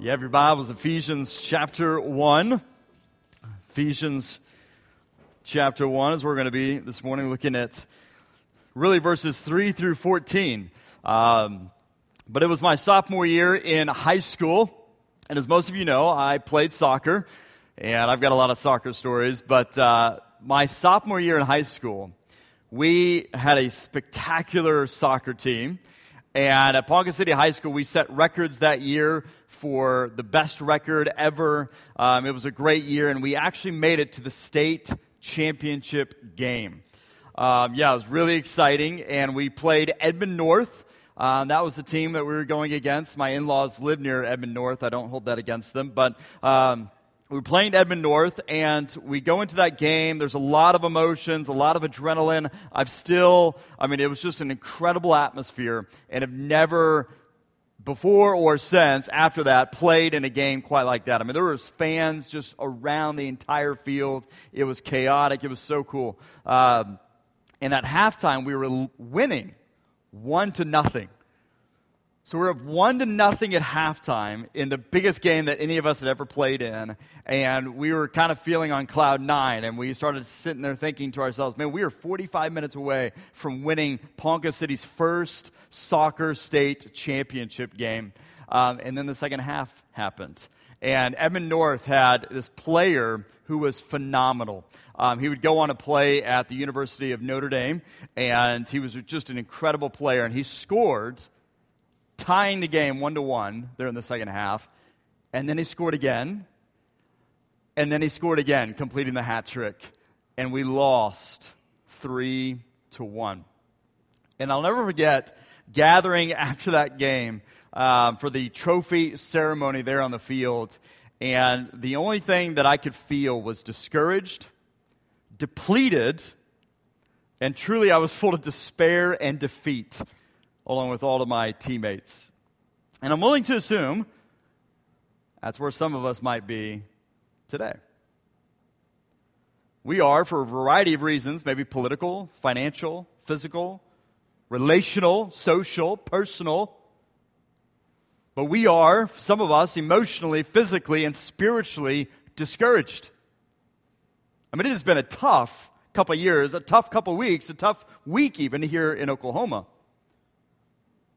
You have your Bibles, Ephesians chapter 1. Ephesians chapter 1 is where we're going to be this morning, looking at really verses 3 through 14. But it was my sophomore year in high school, and as most of you know, I played soccer, and I've got a lot of soccer stories, but my sophomore year in high school, we had a spectacular soccer team. And at Ponca City High School, we set records that year for the best record ever. It was a great year, and we actually made it to the state championship game. It was really exciting, and we played Edmund North. That was the team that we were going against. My in-laws live near Edmund North. I don't hold that against them, but we were playing Edmund North, and we go into that game. There's a lot of emotions, a lot of adrenaline. It was just an incredible atmosphere, and I've never before or since after that played in a game quite like that. There was fans just around the entire field. It was chaotic. It was so cool. And at halftime, we were winning 1-0. So we're up 1-0 at halftime in the biggest game that any of us had ever played in, and we were kind of feeling on cloud nine, and we started sitting there thinking to ourselves, man, we are 45 minutes away from winning Ponca City's first soccer state championship game. And then the second half happened, and Edmund North had this player who was phenomenal. He would go on to play at the University of Notre Dame, and he was just an incredible player, and he scored, tying the game 1-1 there in the second half, and then he scored again, and then he scored again, completing the hat trick, and we lost 3-1. And I'll never forget gathering after that game for the trophy ceremony there on the field, and the only thing that I could feel was discouraged, depleted, and truly I was full of despair and defeat, along with all of my teammates. And I'm willing to assume that's where some of us might be today. We are, for a variety of reasons, maybe political, financial, physical, relational, social, personal, but we are, some of us, emotionally, physically, and spiritually discouraged. It has been a tough couple of years, a tough couple of weeks, a tough week even here in Oklahoma.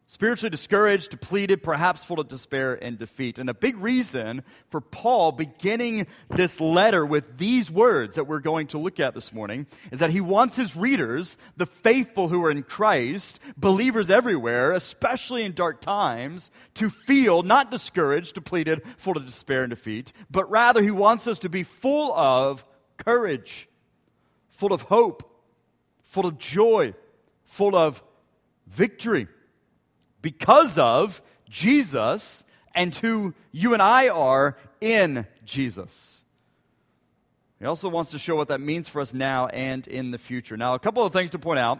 Spiritually discouraged, depleted, perhaps full of despair and defeat. And a big reason for Paul beginning this letter with these words that we're going to look at this morning is that he wants his readers, the faithful who are in Christ, believers everywhere, especially in dark times, to feel not discouraged, depleted, full of despair and defeat, but rather he wants us to be full of courage, full of hope, full of joy, full of victory. Because of Jesus and who you and I are in Jesus. He also wants to show what that means for us now and in the future. Now, a couple of things to point out.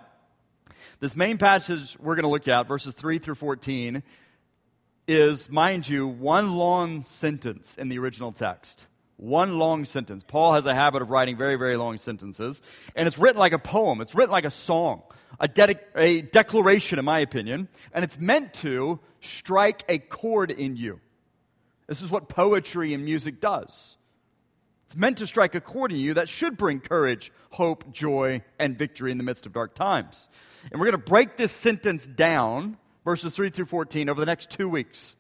This main passage we're going to look at, verses 3 through 14, is, mind you, one long sentence in the original text. One long sentence. Paul has a habit of writing very, very long sentences, and it's written like a poem. It's written like a song, a declaration, in my opinion, and it's meant to strike a chord in you. This is what poetry and music does. It's meant to strike a chord in you that should bring courage, hope, joy, and victory in the midst of dark times. And we're going to break this sentence down, verses 3 through 14, over the next 2 weeks.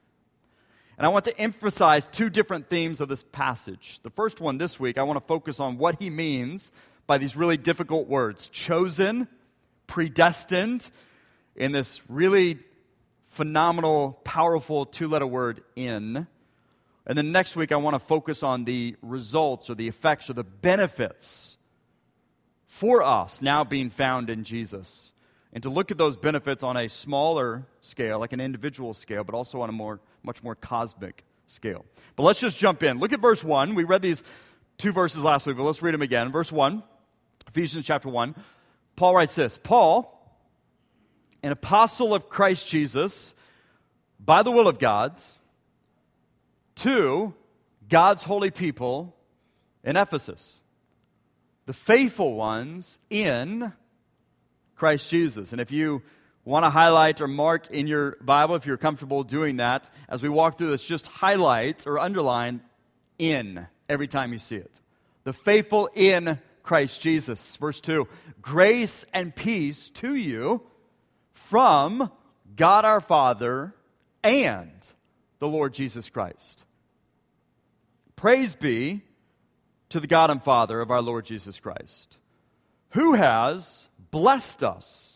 And I want to emphasize two different themes of this passage. The first one this week, I want to focus on what he means by these really difficult words, chosen, predestined, in this really phenomenal, powerful two-letter word, in. And then next week, I want to focus on the results or the effects or the benefits for us now being found in Jesus. And to look at those benefits on a smaller scale, like an individual scale, but also on a much more cosmic scale. But let's just jump in. Look at verse 1. We read these two verses last week, but let's read them again. Verse 1, Ephesians chapter 1. Paul writes this, Paul, an apostle of Christ Jesus, by the will of God, to God's holy people in Ephesus, the faithful ones in Christ Jesus. And if you want to highlight or mark in your Bible, if you're comfortable doing that, as we walk through this, just highlight or underline "in" every time you see it. The faithful in Christ Jesus. Verse 2, grace and peace to you from God our Father and the Lord Jesus Christ. Praise be to the God and Father of our Lord Jesus Christ, who has blessed us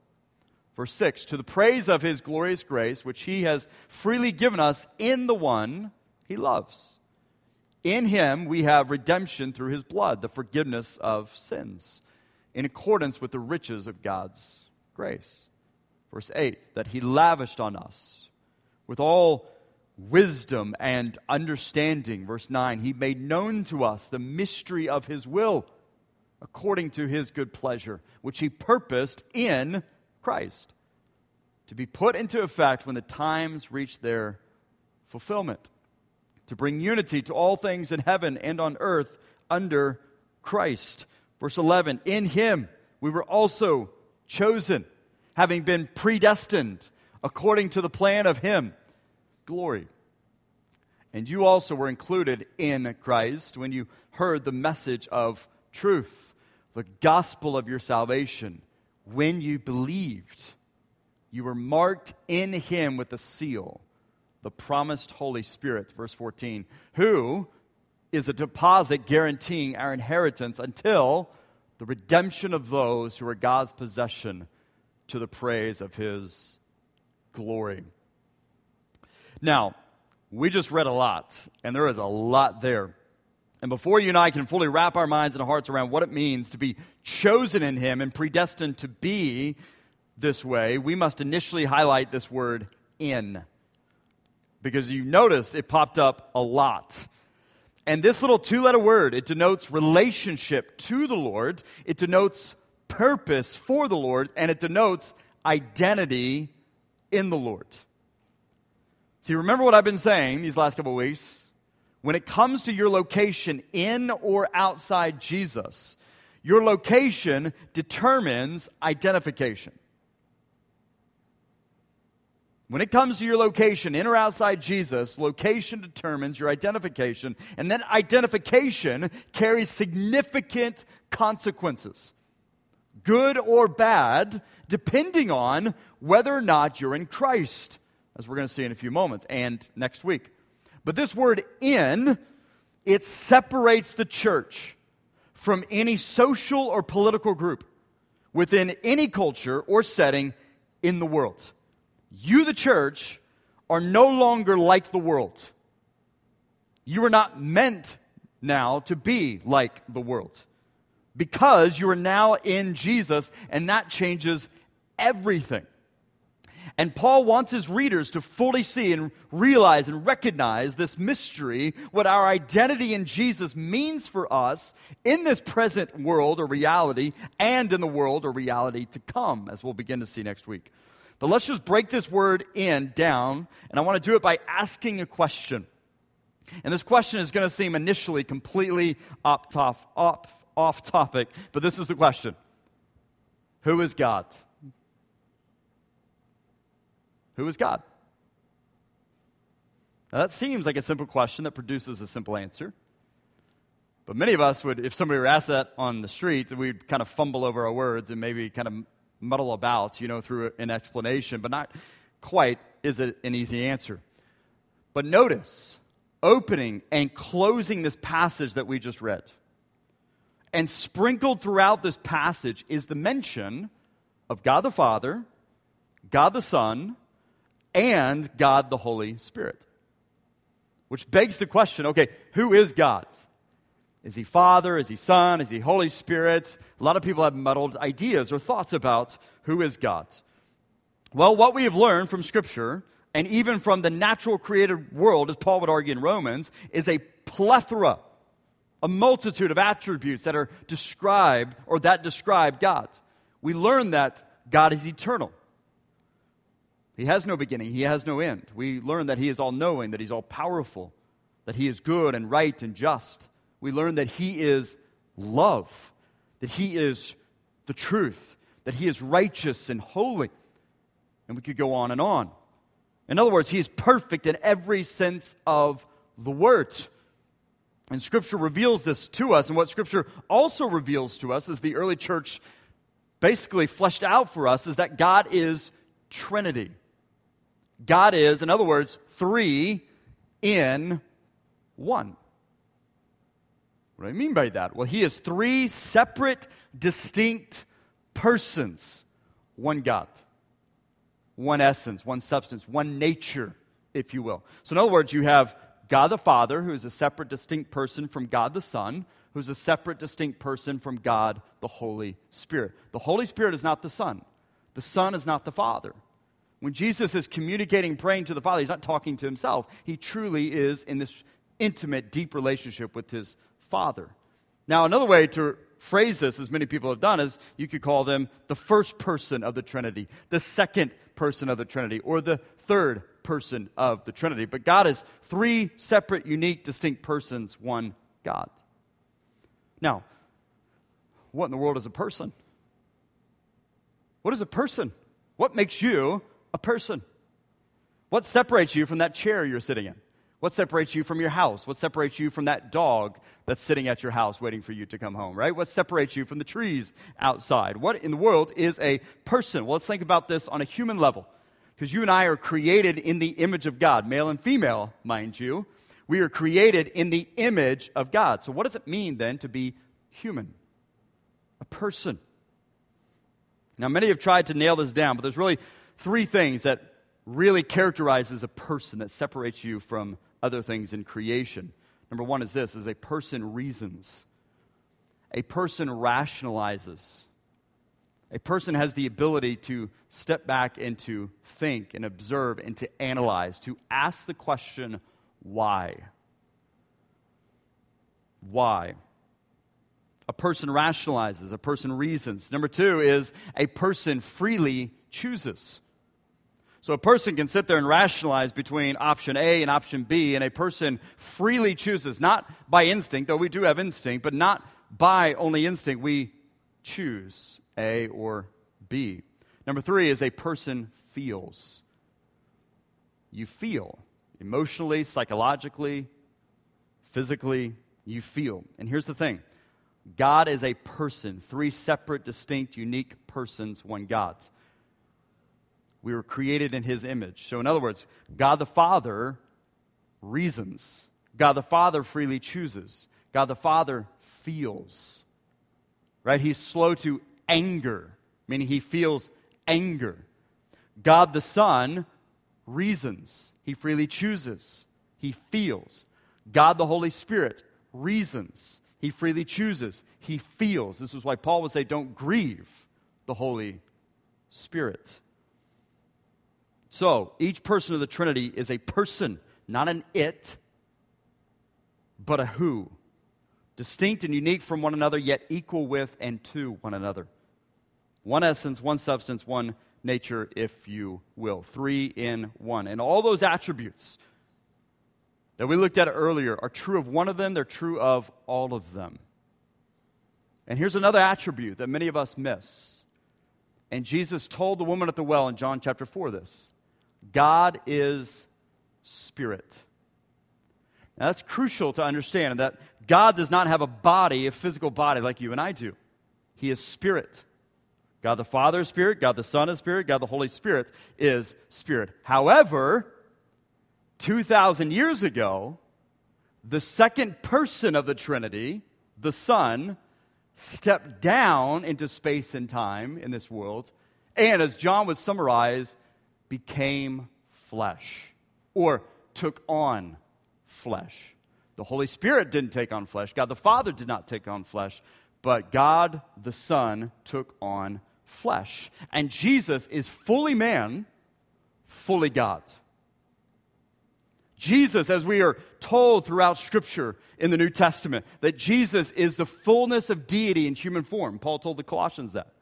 Verse 6, to the praise of his glorious grace, which he has freely given us in the one he loves. In him we have redemption through his blood, the forgiveness of sins, in accordance with the riches of God's grace. Verse 8, that he lavished on us with all wisdom and understanding. Verse 9, he made known to us the mystery of his will, according to his good pleasure, which he purposed in Christ, to be put into effect when the times reach their fulfillment, to bring unity to all things in heaven and on earth under Christ. Verse 11, in him we were also chosen, having been predestined according to the plan of him, glory. And you also were included in Christ when you heard the message of truth, the gospel of your salvation. When you believed, you were marked in him with a seal, the promised Holy Spirit, verse 14, who is a deposit guaranteeing our inheritance until the redemption of those who are God's possession to the praise of his glory. Now, we just read a lot, and there is a lot there. And before you and I can fully wrap our minds and hearts around what it means to be chosen in him and predestined to be this way, we must initially highlight this word "in," because you noticed it popped up a lot. And this little two-letter word, it denotes relationship to the Lord, it denotes purpose for the Lord, and it denotes identity in the Lord. See, remember what I've been saying these last couple of weeks? When it comes to your location in or outside Jesus, your location determines identification. When it comes to your location in or outside Jesus, location determines your identification, and then identification carries significant consequences, good or bad, depending on whether or not you're in Christ, as we're going to see in a few moments and next week. But this word "in," it separates the church from any social or political group within any culture or setting in the world. You, the church, are no longer like the world. You are not meant now to be like the world, because you are now in Jesus, and that changes everything. And Paul wants his readers to fully see and realize and recognize this mystery, what our identity in Jesus means for us in this present world or reality, and in the world or reality to come, as we'll begin to see next week. But let's just break this word "in" down, and I want to do it by asking a question. And this question is going to seem initially completely off topic, but this is the question: who is God? Who is God? Now, that seems like a simple question that produces a simple answer. But many of us would, if somebody were asked that on the street, we'd kind of fumble over our words and maybe kind of muddle about, through an explanation. But not quite is it an easy answer. But notice, opening and closing this passage that we just read, and sprinkled throughout this passage, is the mention of God the Father, God the Son, and God the Holy Spirit. Which begs the question, okay, who is God? Is he Father? Is he Son? Is he Holy Spirit? A lot of people have muddled ideas or thoughts about who is God. Well, what we have learned from Scripture, and even from the natural created world, as Paul would argue in Romans, is a plethora, a multitude of attributes that are described or that describe God. We learn that God is eternal. He has no beginning. He has no end. We learn that He is all-knowing, that He's all-powerful, that He is good and right and just. We learn that He is love, that He is the truth, that He is righteous and holy. And we could go on and on. In other words, He is perfect in every sense of the word. And Scripture reveals this to us. And what Scripture also reveals to us, as the early church basically fleshed out for us, is that God is Trinity. God is, in other words, three in one. What do I mean by that? Well, He is three separate, distinct persons. One God. One essence, one substance, one nature, if you will. So in other words, you have God the Father, who is a separate, distinct person from God the Son, who is a separate, distinct person from God the Holy Spirit. The Holy Spirit is not the Son. The Son is not the Father. When Jesus is communicating, praying to the Father, He's not talking to Himself. He truly is in this intimate, deep relationship with His Father. Now, another way to phrase this, as many people have done, is you could call them the first person of the Trinity, the second person of the Trinity, or the third person of the Trinity. But God is three separate, unique, distinct persons, one God. Now, what in the world is a person? What is a person? What makes you a person? What separates you from that chair you're sitting in? What separates you from your house? What separates you from that dog that's sitting at your house waiting for you to come home, right? What separates you from the trees outside? What in the world is a person? Well, let's think about this on a human level, because you and I are created in the image of God, male and female, mind you. We are created in the image of God. So what does it mean then to be human, a person? Now, many have tried to nail this down, but there's really three things that really characterizes a person, that separates you from other things in creation. Number one is this, is a person reasons. A person rationalizes. A person has the ability to step back and to think and observe and to analyze, to ask the question, why? Why? A person rationalizes. A person reasons. Number two is a person freely chooses. So a person can sit there and rationalize between option A and option B, and a person freely chooses, not by instinct, though we do have instinct, but not by only instinct. We choose A or B. Number three is a person feels. You feel emotionally, psychologically, physically, you feel. And here's the thing. God is a person, three separate, distinct, unique persons, one God. We were created in His image. So in other words, God the Father reasons. God the Father freely chooses. God the Father feels. Right? He's slow to anger, meaning He feels anger. God the Son reasons. He freely chooses. He feels. God the Holy Spirit reasons. He freely chooses. He feels. This is why Paul would say, don't grieve the Holy Spirit. So, each person of the Trinity is a person, not an it, but a who. Distinct and unique from one another, yet equal with and to one another. One essence, one substance, one nature, if you will. Three in one. And all those attributes that we looked at earlier are true of one of them, they're true of all of them. And here's another attribute that many of us miss. And Jesus told the woman at the well in John chapter 4 this. God is spirit. Now that's crucial to understand, that God does not have a body, a physical body like you and I do. He is spirit. God the Father is spirit. God the Son is spirit. God the Holy Spirit is spirit. However, 2,000 years ago, the second person of the Trinity, the Son, stepped down into space and time in this world, and as John would summarize, became flesh, or took on flesh. The Holy Spirit didn't take on flesh. God the Father did not take on flesh, but God the Son took on flesh. And Jesus is fully man, fully God. Jesus, as we are told throughout Scripture in the New Testament, that Jesus is the fullness of deity in human form. Paul told the Colossians that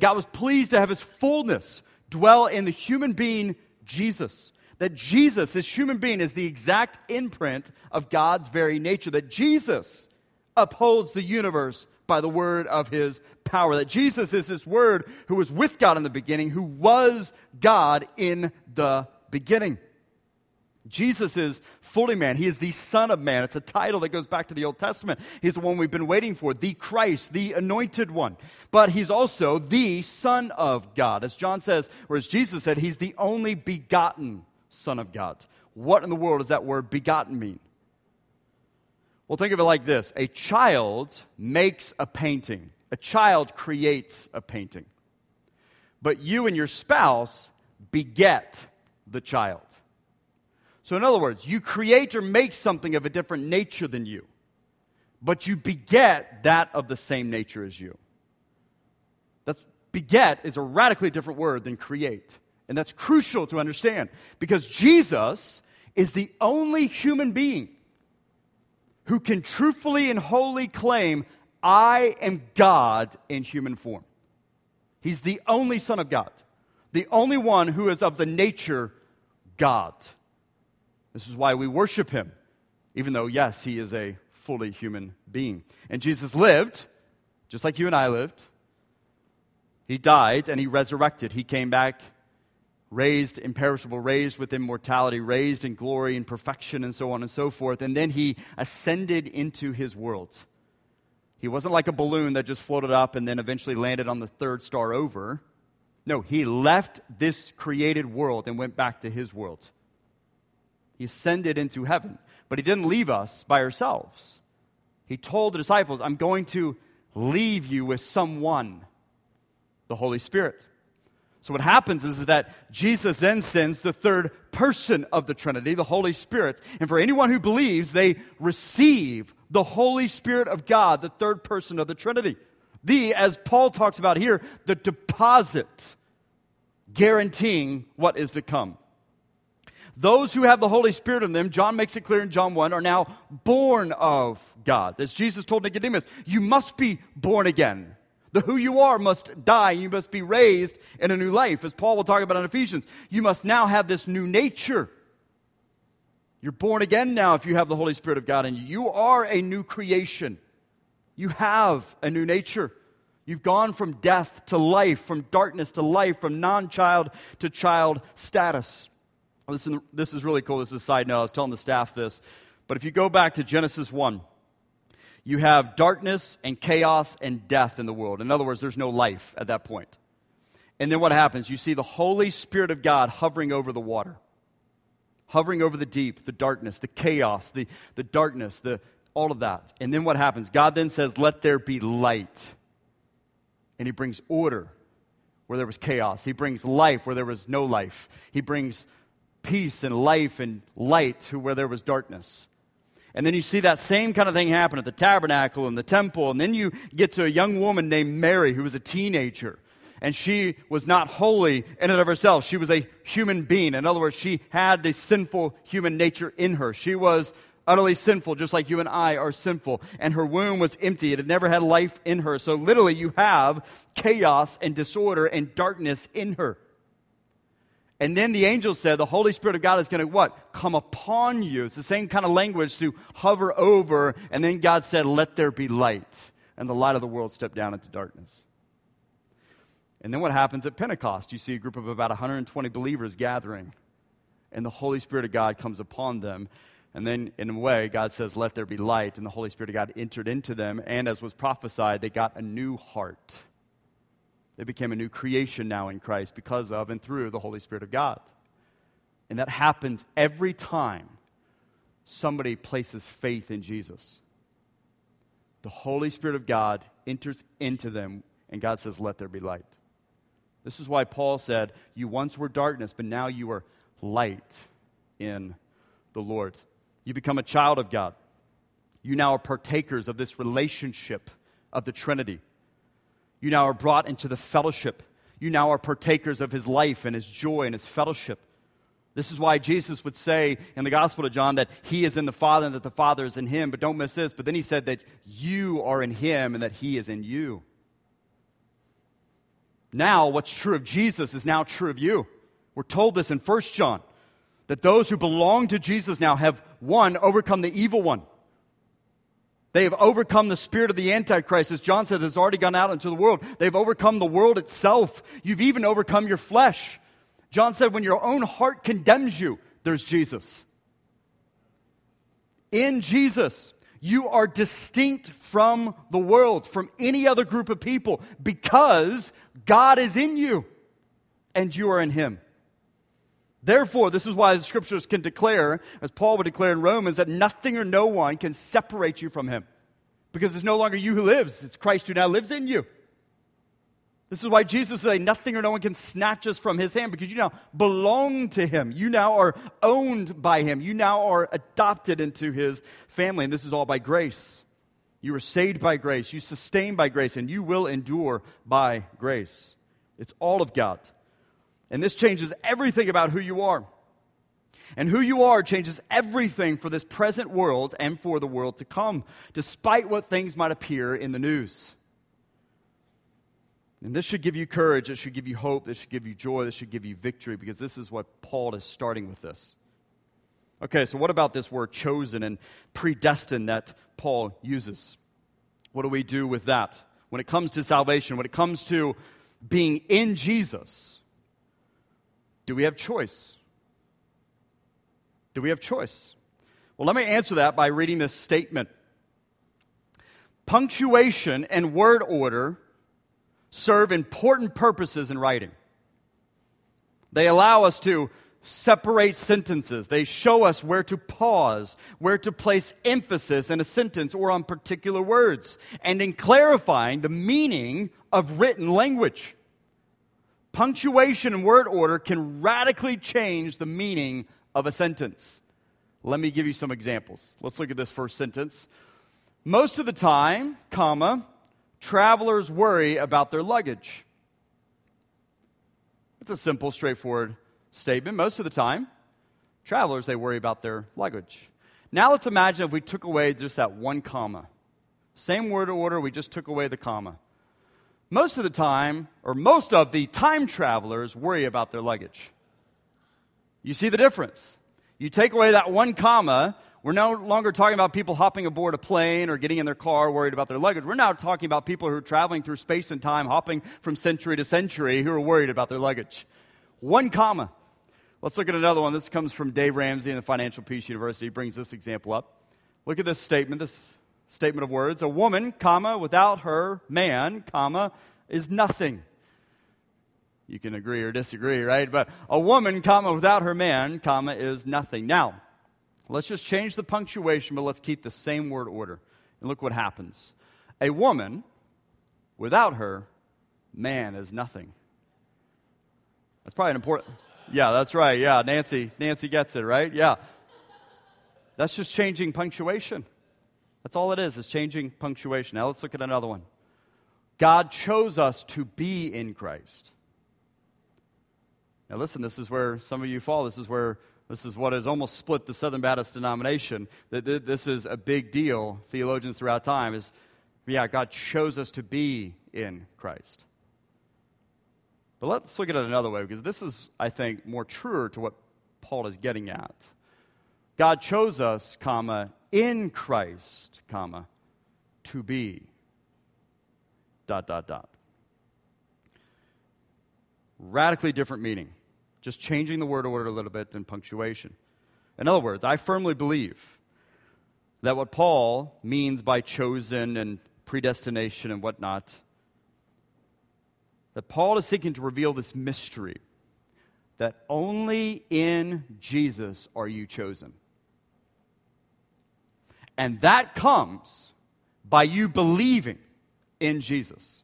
God was pleased to have his fullness dwell in the human being, Jesus. That Jesus, this human being, is the exact imprint of God's very nature. That Jesus upholds the universe by the word of his power. That Jesus is this word who was with God in the beginning, who was God in the beginning. Jesus is fully man. He is the Son of Man. It's a title that goes back to the Old Testament. He's the one we've been waiting for, the Christ, the Anointed One. But he's also the Son of God. As John says, or as Jesus said, he's the only begotten Son of God. What in the world does that word begotten mean? Well, think of it like this. A child makes a painting. A child creates a painting. But you and your spouse beget the child. So in other words, you create or make something of a different nature than you, but you beget that of the same nature as you. That's, beget is a radically different word than create, and that's crucial to understand because Jesus is the only human being who can truthfully and wholly claim, I am God in human form. He's the only Son of God, the only one who is of the nature God. This is why we worship him, even though, yes, he is a fully human being. And Jesus lived, just like you and I lived. He died and he resurrected. He came back, raised imperishable, raised with immortality, raised in glory and perfection and so on and so forth. And then he ascended into his world. He wasn't like a balloon that just floated up and then eventually landed on the third star over. No, he left this created world and went back to his world. He ascended into heaven, but he didn't leave us by ourselves. He told the disciples, I'm going to leave you with someone, the Holy Spirit. So what happens is that Jesus then sends the third person of the Trinity, the Holy Spirit. And for anyone who believes, they receive the Holy Spirit of God, the third person of the Trinity. As Paul talks about here, the deposit guaranteeing what is to come. Those who have the Holy Spirit in them, John makes it clear in John 1, are now born of God. As Jesus told Nicodemus, you must be born again. The who you are must die, and you must be raised in a new life. As Paul will talk about in Ephesians, you must now have this new nature. You're born again now if you have the Holy Spirit of God in you. You are a new creation. You have a new nature. You've gone from death to life, from darkness to life, from non-child to child status. Listen, this is really cool. This is a side note. I was telling the staff this. But if you go back to Genesis 1, you have darkness and chaos and death in the world. In other words, there's no life at that point. And then what happens? You see the Holy Spirit of God hovering over the water, hovering over the deep, the darkness, the chaos, the darkness, all of that. And then what happens? God then says, let there be light. And he brings order where there was chaos. He brings life where there was no life. He brings peace and life and light to where there was darkness. And then you see that same kind of thing happen at the tabernacle and the temple. And then you get to a young woman named Mary who was a teenager. And she was not holy in and of herself. She was a human being. In other words, she had the sinful human nature in her. She was utterly sinful, just like you and I are sinful. And her womb was empty. It had never had life in her. So literally you have chaos and disorder and darkness in her. And then the angel said, the Holy Spirit of God is going to what? Come upon you. It's the same kind of language to hover over. And then God said, let there be light. And the light of the world stepped down into darkness. And then what happens at Pentecost? You see a group of about 120 believers gathering. And the Holy Spirit of God comes upon them. And then in a way, God says, let there be light. And the Holy Spirit of God entered into them. And as was prophesied, they got a new heart. They became a new creation now in Christ because of and through the Holy Spirit of God. And that happens every time somebody places faith in Jesus. The Holy Spirit of God enters into them, and God says, let there be light. This is why Paul said, you once were darkness, but now you are light in the Lord. You become a child of God. You now are partakers of this relationship of the Trinity. You now are brought into the fellowship. You now are partakers of his life and his joy and his fellowship. This is why Jesus would say in the Gospel of John that he is in the Father and that the Father is in him. But don't miss this. But then he said that you are in him and that he is in you. Now what's true of Jesus is now true of you. We're told this in 1 John, that those who belong to Jesus now have, one, overcome the evil one. They have overcome the spirit of the Antichrist, as John said, has already gone out into the world. They've overcome the world itself. You've even overcome your flesh. John said, when your own heart condemns you, there's Jesus. In Jesus, you are distinct from the world, from any other group of people, because God is in you and you are in him. Therefore, this is why the scriptures can declare, as Paul would declare in Romans, that nothing or no one can separate you from him, because it's no longer you who lives, it's Christ who now lives in you. This is why Jesus said, nothing or no one can snatch us from his hand, because you now belong to him. You now are owned by him. You now are adopted into his family. And this is all by grace. You were saved by grace. You sustained by grace. And you will endure by grace. It's all of God. And this changes everything about who you are. And who you are changes everything for this present world and for the world to come, despite what things might appear in the news. And this should give you courage, it should give you hope, it should give you joy, it should give you victory, because this is what Paul is starting with this. Okay, so what about this word chosen and predestined that Paul uses? What do we do with that? When it comes to salvation, when it comes to being in Jesus, do we have choice? Do we have choice? Well, let me answer that by reading this statement. Punctuation and word order serve important purposes in writing. They allow us to separate sentences. They show us where to pause, where to place emphasis in a sentence or on particular words, and in clarifying the meaning of written language. Punctuation and word order can radically change the meaning of a sentence. Let me give you some examples. Let's look at this first sentence. Most of the time, comma, travelers worry about their luggage. It's a simple, straightforward statement. Most of the time, travelers, they worry about their luggage. Now let's imagine if we took away just that one comma. Same word order, we just took away the comma. Most of the time, or most of the time travelers worry about their luggage. You see the difference. You take away that one comma, we're no longer talking about people hopping aboard a plane or getting in their car worried about their luggage. We're now talking about people who are traveling through space and time, hopping from century to century, who are worried about their luggage. One comma. Let's look at another one. This comes from Dave Ramsey in the Financial Peace University. He brings this example up. Look at this statement of words. A woman, comma, without her man, comma, is nothing. You can agree or disagree, right? But a woman, comma, without her man, comma, is nothing. Now, let's just change the punctuation, but let's keep the same word order. And look what happens. A woman, without her, man is nothing. That's probably an important... Yeah, that's right. Yeah, Nancy gets it, right? Yeah. That's just changing punctuation. That's all it is. It's changing punctuation. Now let's look at another one. God chose us to be in Christ. Now listen, this is where some of you fall. This is what has almost split the Southern Baptist denomination. This is a big deal, theologians throughout time, is, yeah, God chose us to be in Christ. But let's look at it another way, because this is, I think, more truer to what Paul is getting at. God chose us, comma, in Christ, comma, to be, dot, dot, dot. Radically different meaning. Just changing the word order a little bit and punctuation. In other words, I firmly believe that what Paul means by chosen and predestination and whatnot, that Paul is seeking to reveal this mystery that only in Jesus are you chosen. And that comes by you believing in Jesus.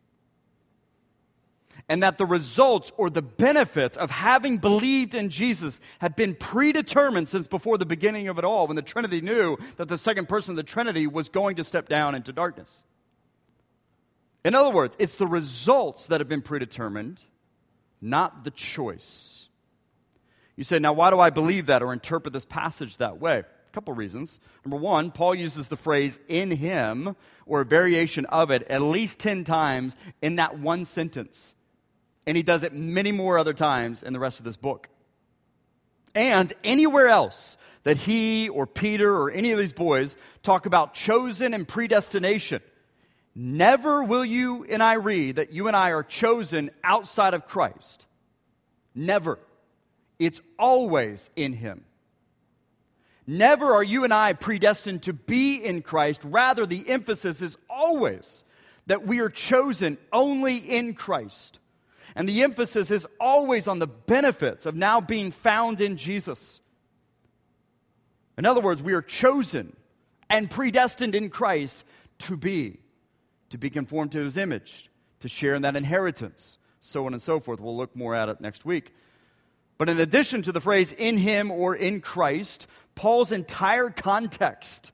And that the results or the benefits of having believed in Jesus have been predetermined since before the beginning of it all, when the Trinity knew that the second person of the Trinity was going to step down into darkness. In other words, it's the results that have been predetermined, not the choice. You say, now why do I believe that or interpret this passage that way? A couple reasons. Number one, Paul uses the phrase "in him" or a variation of it at least 10 times in that one sentence. And he does it many more other times in the rest of this book. And anywhere else that he or Peter or any of these boys talk about chosen and predestination, never will you and I read that you and I are chosen outside of Christ. Never. It's always in him. Never are you and I predestined to be in Christ. Rather, the emphasis is always that we are chosen only in Christ. And the emphasis is always on the benefits of now being found in Jesus. In other words, we are chosen and predestined in Christ to be conformed to his image, to share in that inheritance, so on and so forth. We'll look more at it next week. But in addition to the phrase "in him" or "in Christ," Paul's entire context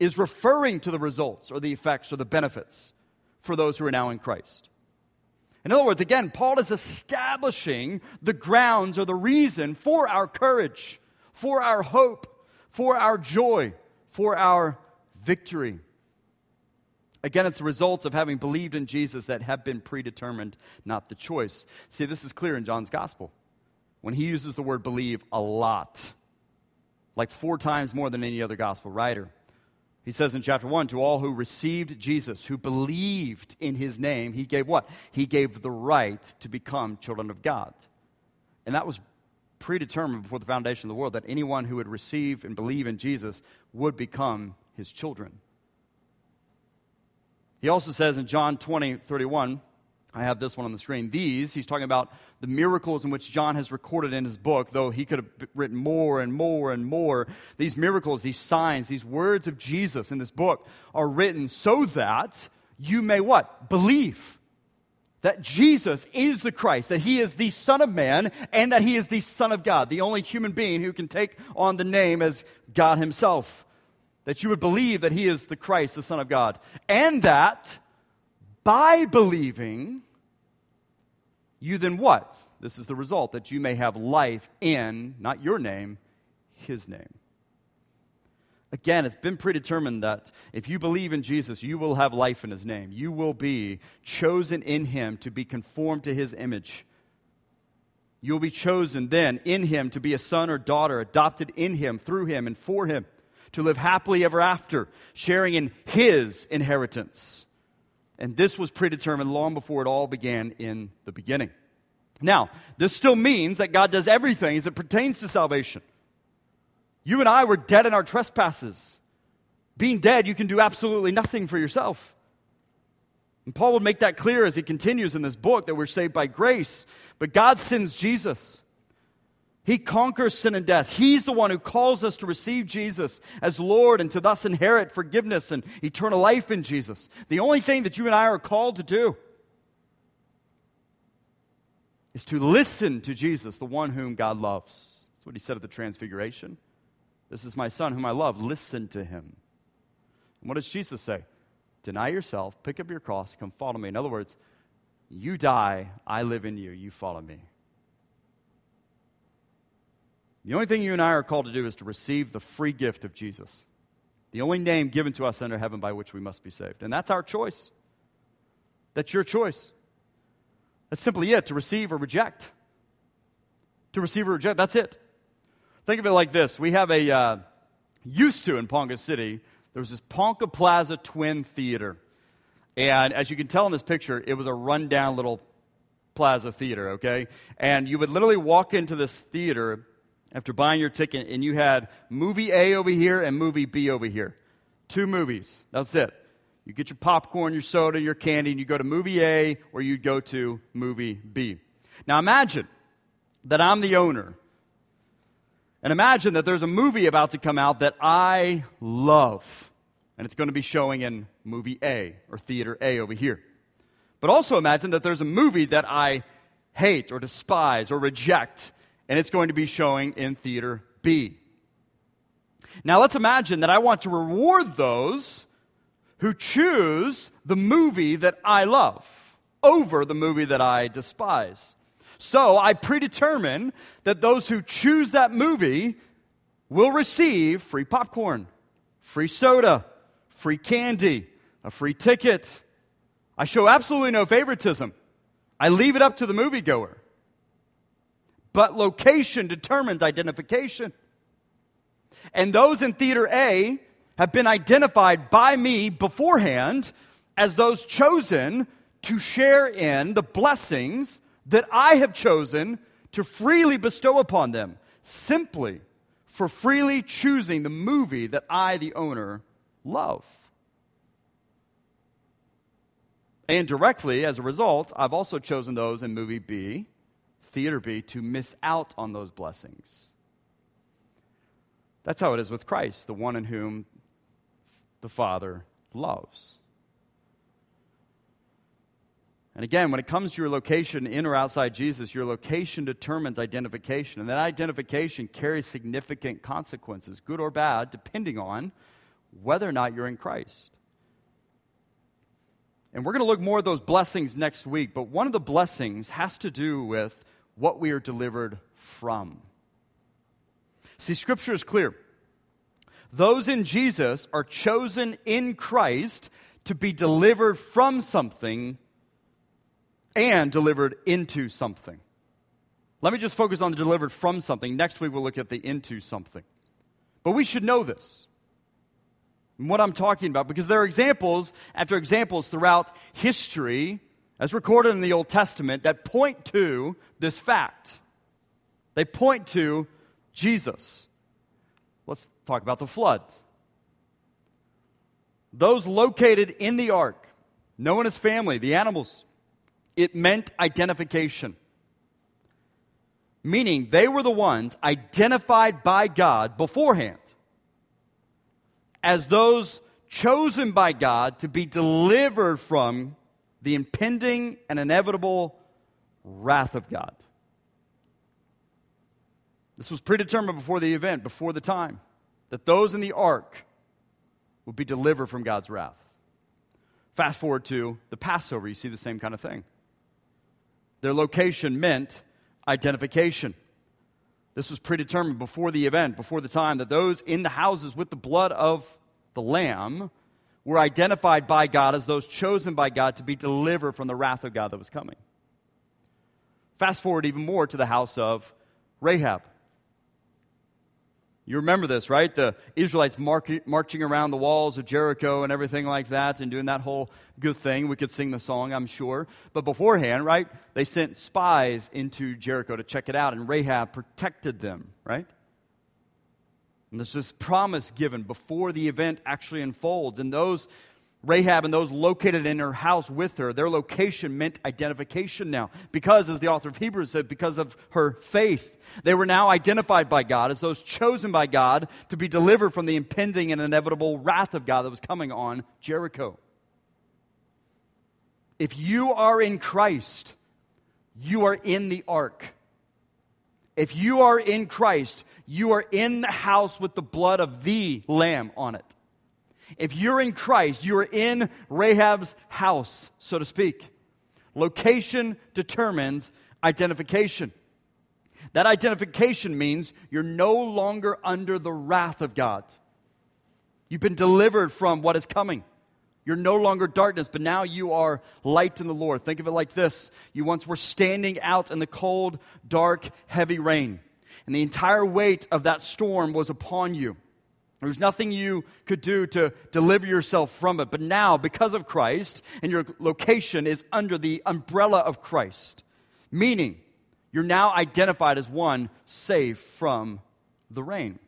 is referring to the results or the effects or the benefits for those who are now in Christ. In other words, again, Paul is establishing the grounds or the reason for our courage, for our hope, for our joy, for our victory. Again, it's the results of having believed in Jesus that have been predetermined, not the choice. See, this is clear in John's gospel when he uses the word "believe" a lot. Like 4 times more than any other gospel writer. He says in chapter 1, to all who received Jesus, who believed in his name, he gave what? He gave the right to become children of God. And that was predetermined before the foundation of the world, that anyone who would receive and believe in Jesus would become his children. He also says in John 20:31, I have this one on the screen. These, he's talking about the miracles in which John has recorded in his book, though he could have written more and more and more. These miracles, these signs, these words of Jesus in this book are written so that you may what? Believe that Jesus is the Christ, that he is the Son of Man, and that he is the Son of God, the only human being who can take on the name as God himself. That you would believe that he is the Christ, the Son of God, and that by believing, you then what? This is the result, that you may have life in, not your name, his name. Again, it's been predetermined that if you believe in Jesus, you will have life in his name. You will be chosen in him to be conformed to his image. You'll be chosen then in him to be a son or daughter, adopted in him, through him, and for him, to live happily ever after, sharing in his inheritance. And this was predetermined long before it all began in the beginning. Now, this still means that God does everything as it pertains to salvation. You and I were dead in our trespasses. Being dead, you can do absolutely nothing for yourself. And Paul would make that clear as he continues in this book, that we're saved by grace. But God sends Jesus. He conquers sin and death. He's the one who calls us to receive Jesus as Lord and to thus inherit forgiveness and eternal life in Jesus. The only thing that you and I are called to do is to listen to Jesus, the one whom God loves. That's what he said at the Transfiguration. This is my son whom I love. Listen to him. And what does Jesus say? Deny yourself, pick up your cross, come follow me. In other words, you die, I live in you, you follow me. The only thing you and I are called to do is to receive the free gift of Jesus, the only name given to us under heaven by which we must be saved. And that's our choice. That's your choice. That's simply it, to receive or reject. To receive or reject, that's it. Think of it like this. We have a, used to in Ponca City, there was this Ponca Plaza Twin Theater. And as you can tell in this picture, it was a rundown little plaza theater, okay? And you would literally walk into this theater after buying your ticket, and you had movie A over here and movie B over here. 2 movies. That's it. You get your popcorn, your soda, your candy, and you go to movie A or you go to movie B. Now imagine that I'm the owner. And imagine that there's a movie about to come out that I love. And it's going to be showing in movie A or theater A over here. But also imagine that there's a movie that I hate or despise or reject, and it's going to be showing in theater B. Now let's imagine that I want to reward those who choose the movie that I love over the movie that I despise. So I predetermine that those who choose that movie will receive free popcorn, free soda, free candy, a free ticket. I show absolutely no favoritism. I leave it up to the moviegoer. But location determines identification. And those in Theater A have been identified by me beforehand as those chosen to share in the blessings that I have chosen to freely bestow upon them, simply for freely choosing the movie that I, the owner, love. And directly, as a result, I've also chosen those in movie B, Theater B, to miss out on those blessings. That's how it is with Christ, the one in whom the Father loves. And again, when it comes to your location in or outside Jesus, your location determines identification. And that identification carries significant consequences, good or bad, depending on whether or not you're in Christ. And we're going to look more at those blessings next week. But one of the blessings has to do with what we are delivered from. See, Scripture is clear. Those in Jesus are chosen in Christ to be delivered from something and delivered into something. Let me just focus on the delivered from something. Next week we'll look at the into something. But we should know this, and what I'm talking about, because there are examples after examples throughout history, as recorded in the Old Testament, that point to this fact. They point to Jesus. Let's talk about the flood. Those located in the ark, Noah and his family, the animals, it meant identification. Meaning they were the ones identified by God beforehand as those chosen by God to be delivered from the impending and inevitable wrath of God. This was predetermined before the event, before the time, that those in the ark would be delivered from God's wrath. Fast forward to the Passover, you see the same kind of thing. Their location meant identification. This was predetermined before the event, before the time, that those in the houses with the blood of the Lamb were identified by God as those chosen by God to be delivered from the wrath of God that was coming. Fast forward even more to the house of Rahab. You remember this, right? The Israelites marching around the walls of Jericho and everything like that and doing that whole good thing. We could sing the song, I'm sure. But beforehand, right, they sent spies into Jericho to check it out, and Rahab protected them, right? And there's this promise given before the event actually unfolds. And those, Rahab and those located in her house with her, their location meant identification now. Because, as the author of Hebrews said, because of her faith, they were now identified by God as those chosen by God to be delivered from the impending and inevitable wrath of God that was coming on Jericho. If you are in Christ, you are in the ark. If you are in Christ, you are in the house with the blood of the Lamb on it. If you're in Christ, you are in Rahab's house, so to speak. Location determines identification. That identification means you're no longer under the wrath of God. You've been delivered from what is coming. You're no longer darkness, but now you are light in the Lord. Think of it like this. You once were standing out in the cold, dark, heavy rain, and the entire weight of that storm was upon you. There was nothing you could do to deliver yourself from it. But now, because of Christ, and your location is under the umbrella of Christ, meaning you're now identified as one safe from the rain.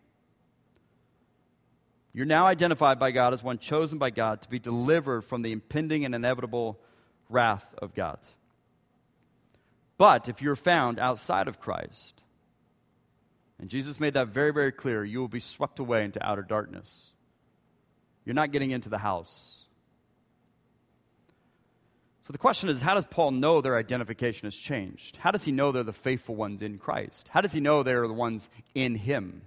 You're now identified by God as one chosen by God to be delivered from the impending and inevitable wrath of God. But if you're found outside of Christ, and Jesus made that very, very clear, you will be swept away into outer darkness. You're not getting into the house. So the question is, how does Paul know their identification has changed? How does he know they're the faithful ones in Christ? How does he know they're the ones in him?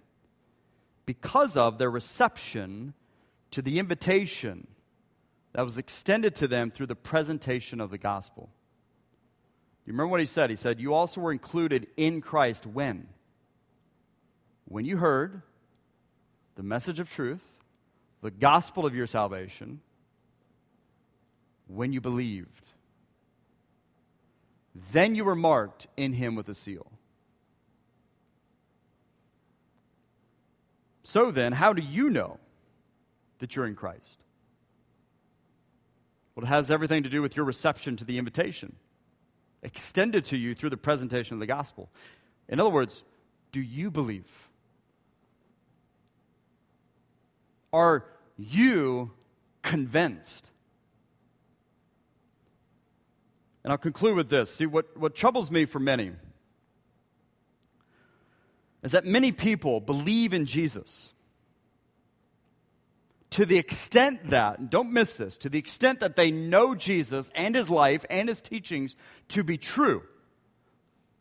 Because of their reception to the invitation that was extended to them through the presentation of the gospel. You remember what he said? He said, you also were included in Christ when? When you heard the message of truth, the gospel of your salvation, when you believed. Then you were marked in him with a seal. So then, how do you know that you're in Christ? Well, it has everything to do with your reception to the invitation extended to you through the presentation of the gospel. In other words, do you believe? Are you convinced? And I'll conclude with this. See, what troubles me for many is that many people believe in Jesus to the extent that, and don't miss this, to the extent that they know Jesus and his life and his teachings to be true.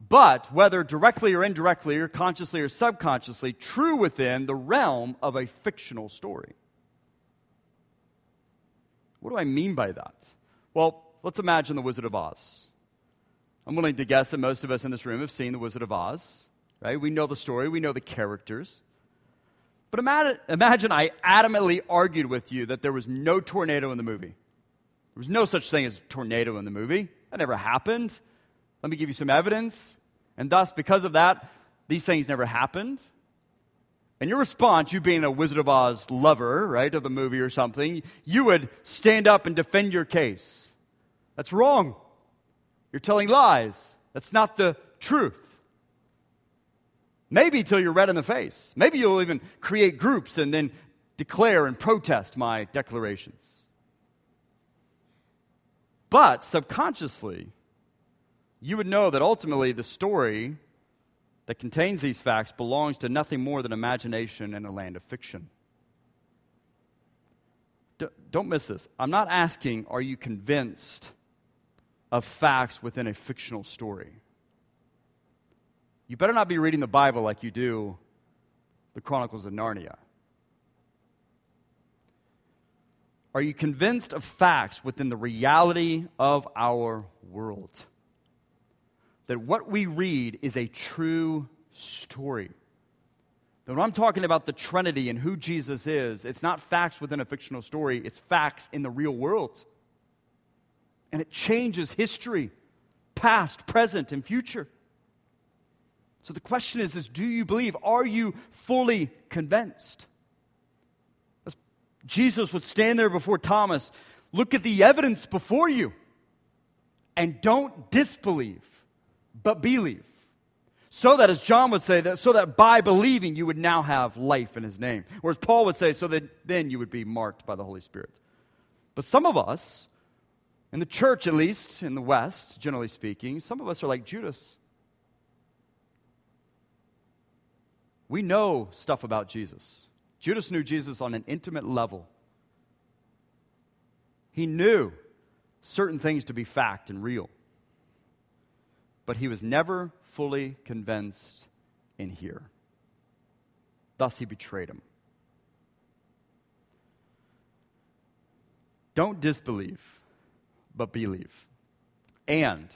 But whether directly or indirectly or consciously or subconsciously, true within the realm of a fictional story. What do I mean by that? Well, let's imagine the Wizard of Oz. I'm willing to guess that most of us in this room have seen the Wizard of Oz, right? We know the story. We know the characters. But imagine I adamantly argued with you that there was no tornado in the movie. There was no such thing as a tornado in the movie. That never happened. Let me give you some evidence. And thus, because of that, these things never happened. And your response, you being a Wizard of Oz lover, right, of the movie or something, you would stand up and defend your case. That's wrong. You're telling lies. That's not the truth. Maybe till you're red in the face. Maybe you'll even create groups and then declare and protest my declarations. But subconsciously, you would know that ultimately the story that contains these facts belongs to nothing more than imagination and a land of fiction. Don't miss this. I'm not asking, are you convinced of facts within a fictional story? You better not be reading the Bible like you do the Chronicles of Narnia. Are you convinced of facts within the reality of our world? That what we read is a true story. That when I'm talking about the Trinity and who Jesus is, it's not facts within a fictional story, it's facts in the real world. And it changes history, past, present, and future. So the question is, do you believe? Are you fully convinced? As Jesus would stand there before Thomas, look at the evidence before you, and don't disbelieve, but believe. So that, as John would say, that so that by believing you would now have life in his name. Or as Paul would say, so that then you would be marked by the Holy Spirit. But some of us, in the church at least, in the West, generally speaking, some of us are like Judas. We know stuff about Jesus. Judas knew Jesus on an intimate level. He knew certain things to be fact and real. But he was never fully convinced in here. Thus he betrayed him. Don't disbelieve, but believe. And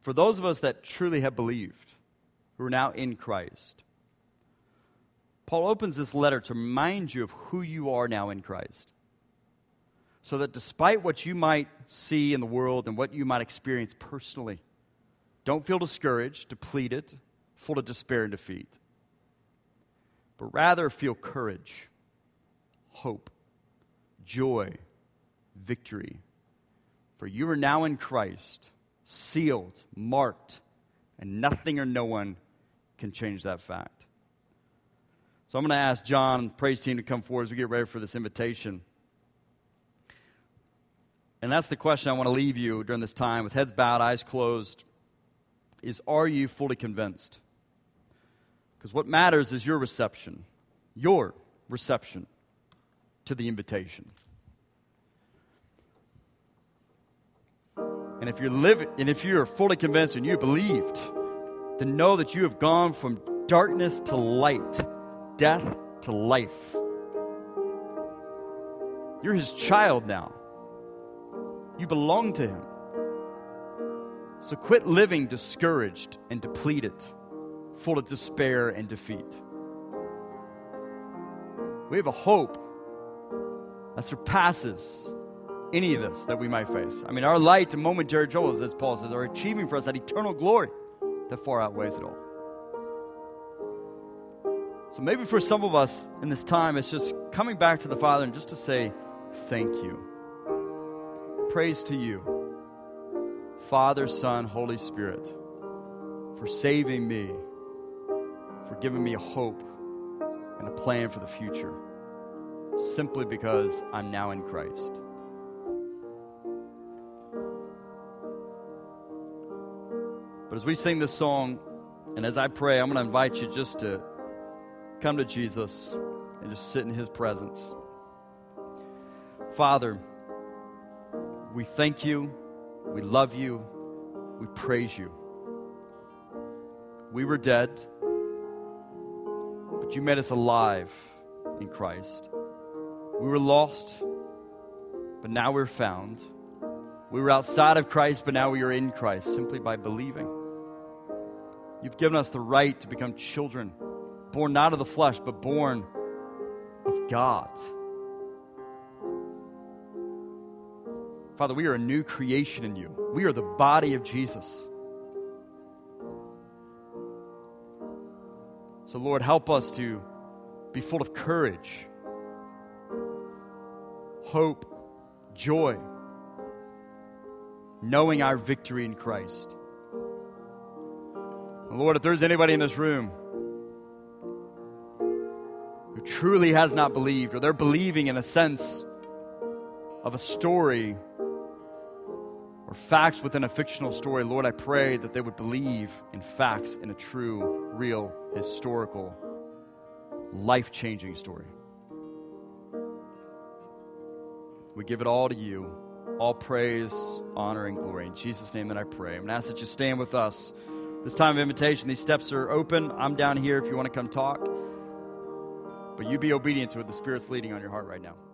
for those of us that truly have believed, who are now in Christ, Paul opens this letter to remind you of who you are now in Christ. So that despite what you might see in the world and what you might experience personally, don't feel discouraged, depleted, full of despair and defeat. But rather feel courage, hope, joy, victory. For you are now in Christ, sealed, marked, and nothing or no one can change that fact. So I'm going to ask John, praise team, to come forward as we get ready for this invitation. And that's the question I want to leave you during this time with heads bowed, eyes closed. Is, are you fully convinced? Because what matters is your reception to the invitation. And if you are fully convinced and you believed, then know that you have gone from darkness to light, death to life. You're his child now. You belong to Him. So quit living discouraged and depleted, full of despair and defeat. We have a hope that surpasses any of this that we might face. I mean, our light and momentary joys, as Paul says, are achieving for us that eternal glory that far outweighs it all. So maybe for some of us in this time, it's just coming back to the Father and just to say, thank you. Praise to you, Father, Son, Holy Spirit, for saving me, for giving me a hope and a plan for the future, simply because I'm now in Christ. But as we sing this song, and as I pray, I'm going to invite you just to come to Jesus and just sit in His presence. Father, we thank You, we love You, we praise You. We were dead, but You made us alive in Christ. We were lost, but now we're found. We were outside of Christ, but now we are in Christ, simply by believing. You've given us the right to become children, born not of the flesh, but born of God. Father, we are a new creation in You. We are the body of Jesus. So, Lord, help us to be full of courage, hope, joy, knowing our victory in Christ. And Lord, if there's anybody in this room who truly has not believed, or they're believing in a sense of a story or facts within a fictional story, Lord, I pray that they would believe in facts in a true, real, historical, life-changing story. We give it all to You, all praise, honor, and glory. In Jesus' name that I pray. I'm going to ask that you stand with us. This time of invitation, these steps are open. I'm down here if you want to come talk. But you be obedient to what the Spirit's leading on your heart right now.